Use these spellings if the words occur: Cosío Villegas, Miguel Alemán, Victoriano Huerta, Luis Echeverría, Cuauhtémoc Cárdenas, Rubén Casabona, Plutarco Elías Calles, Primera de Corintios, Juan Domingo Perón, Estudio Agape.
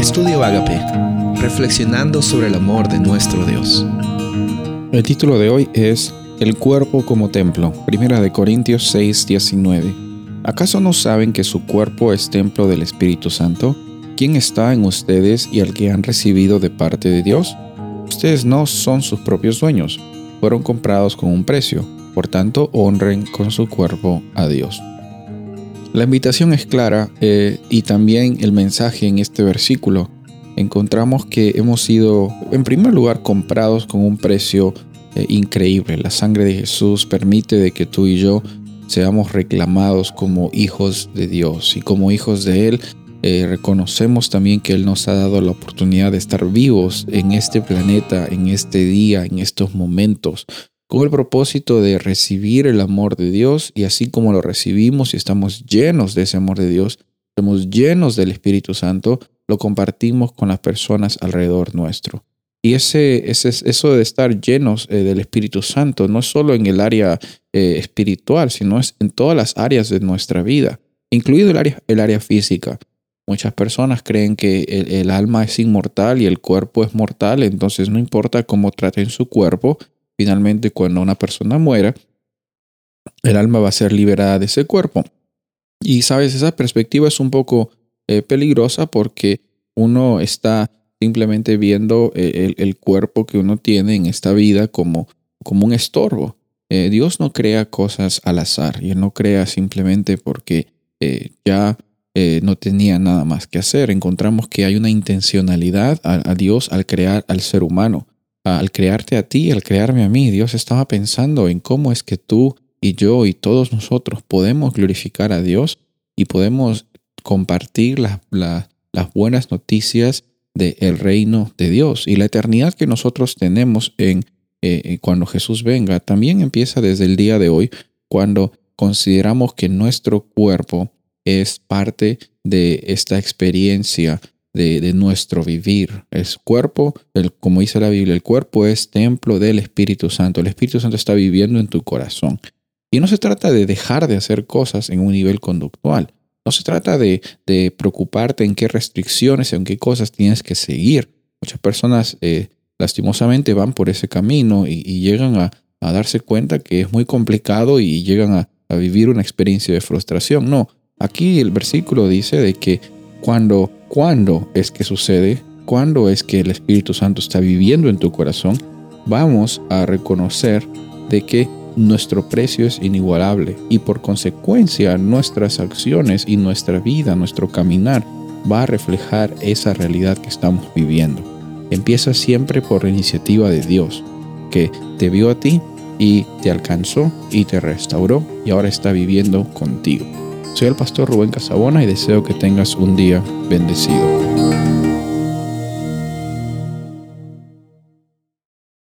Estudio Agape, reflexionando sobre el amor de nuestro Dios. El título de hoy es El cuerpo como templo, Primera de Corintios 6:19. ¿Acaso no saben que su cuerpo es templo del Espíritu Santo, quien está en ustedes y al que han recibido de parte de Dios? Ustedes no son sus propios dueños, fueron comprados con un precio, por tanto honren con su cuerpo a Dios. La invitación es clara y también el mensaje en este versículo. Encontramos que hemos sido, en primer lugar, comprados con un precio increíble. La sangre de Jesús permite de que tú y yo seamos reclamados como hijos de Dios. Y como hijos de Él, reconocemos también que Él nos ha dado la oportunidad de estar vivos en este planeta, en este día, en estos momentos, con el propósito de recibir el amor de Dios, y así como lo recibimos y estamos llenos de ese amor de Dios, estamos llenos del Espíritu Santo, lo compartimos con las personas alrededor nuestro. Y eso de estar llenos del Espíritu Santo no es solo en el área espiritual, sino es en todas las áreas de nuestra vida, incluido el área física. Muchas personas creen que el alma es inmortal y el cuerpo es mortal, entonces no importa cómo traten su cuerpo, finalmente, cuando una persona muera, el alma va a ser liberada de ese cuerpo. Y sabes, esa perspectiva es un poco peligrosa, porque uno está simplemente viendo el cuerpo que uno tiene en esta vida como un estorbo. Dios no crea cosas al azar, y Él no crea simplemente porque no tenía nada más que hacer. Encontramos que hay una intencionalidad a Dios al crear al ser humano. Al crearte a ti, al crearme a mí, Dios estaba pensando en cómo es que tú y yo y todos nosotros podemos glorificar a Dios y podemos compartir las buenas noticias del reino de Dios. Y la eternidad que nosotros tenemos cuando Jesús venga también empieza desde el día de hoy, cuando consideramos que nuestro cuerpo es parte de esta experiencia de nuestro vivir. Como dice la Biblia, el cuerpo es templo del Espíritu Santo. El Espíritu Santo está viviendo en tu corazón. Y no se trata de dejar de hacer cosas en un nivel conductual. No se trata de preocuparte en qué restricciones, en qué cosas tienes que seguir. Muchas personas lastimosamente van por ese camino y llegan a darse cuenta que es muy complicado y llegan a vivir una experiencia de frustración. No, aquí el versículo dice de que ¿Cuándo es que sucede? ¿Cuándo es que el Espíritu Santo está viviendo en tu corazón? Vamos a reconocer de que nuestro precio es inigualable, y por consecuencia nuestras acciones y nuestra vida, nuestro caminar, va a reflejar esa realidad que estamos viviendo. Empieza siempre por la iniciativa de Dios, que te vio a ti y te alcanzó y te restauró y ahora está viviendo contigo. Soy el pastor Rubén Casabona y deseo que tengas un día bendecido.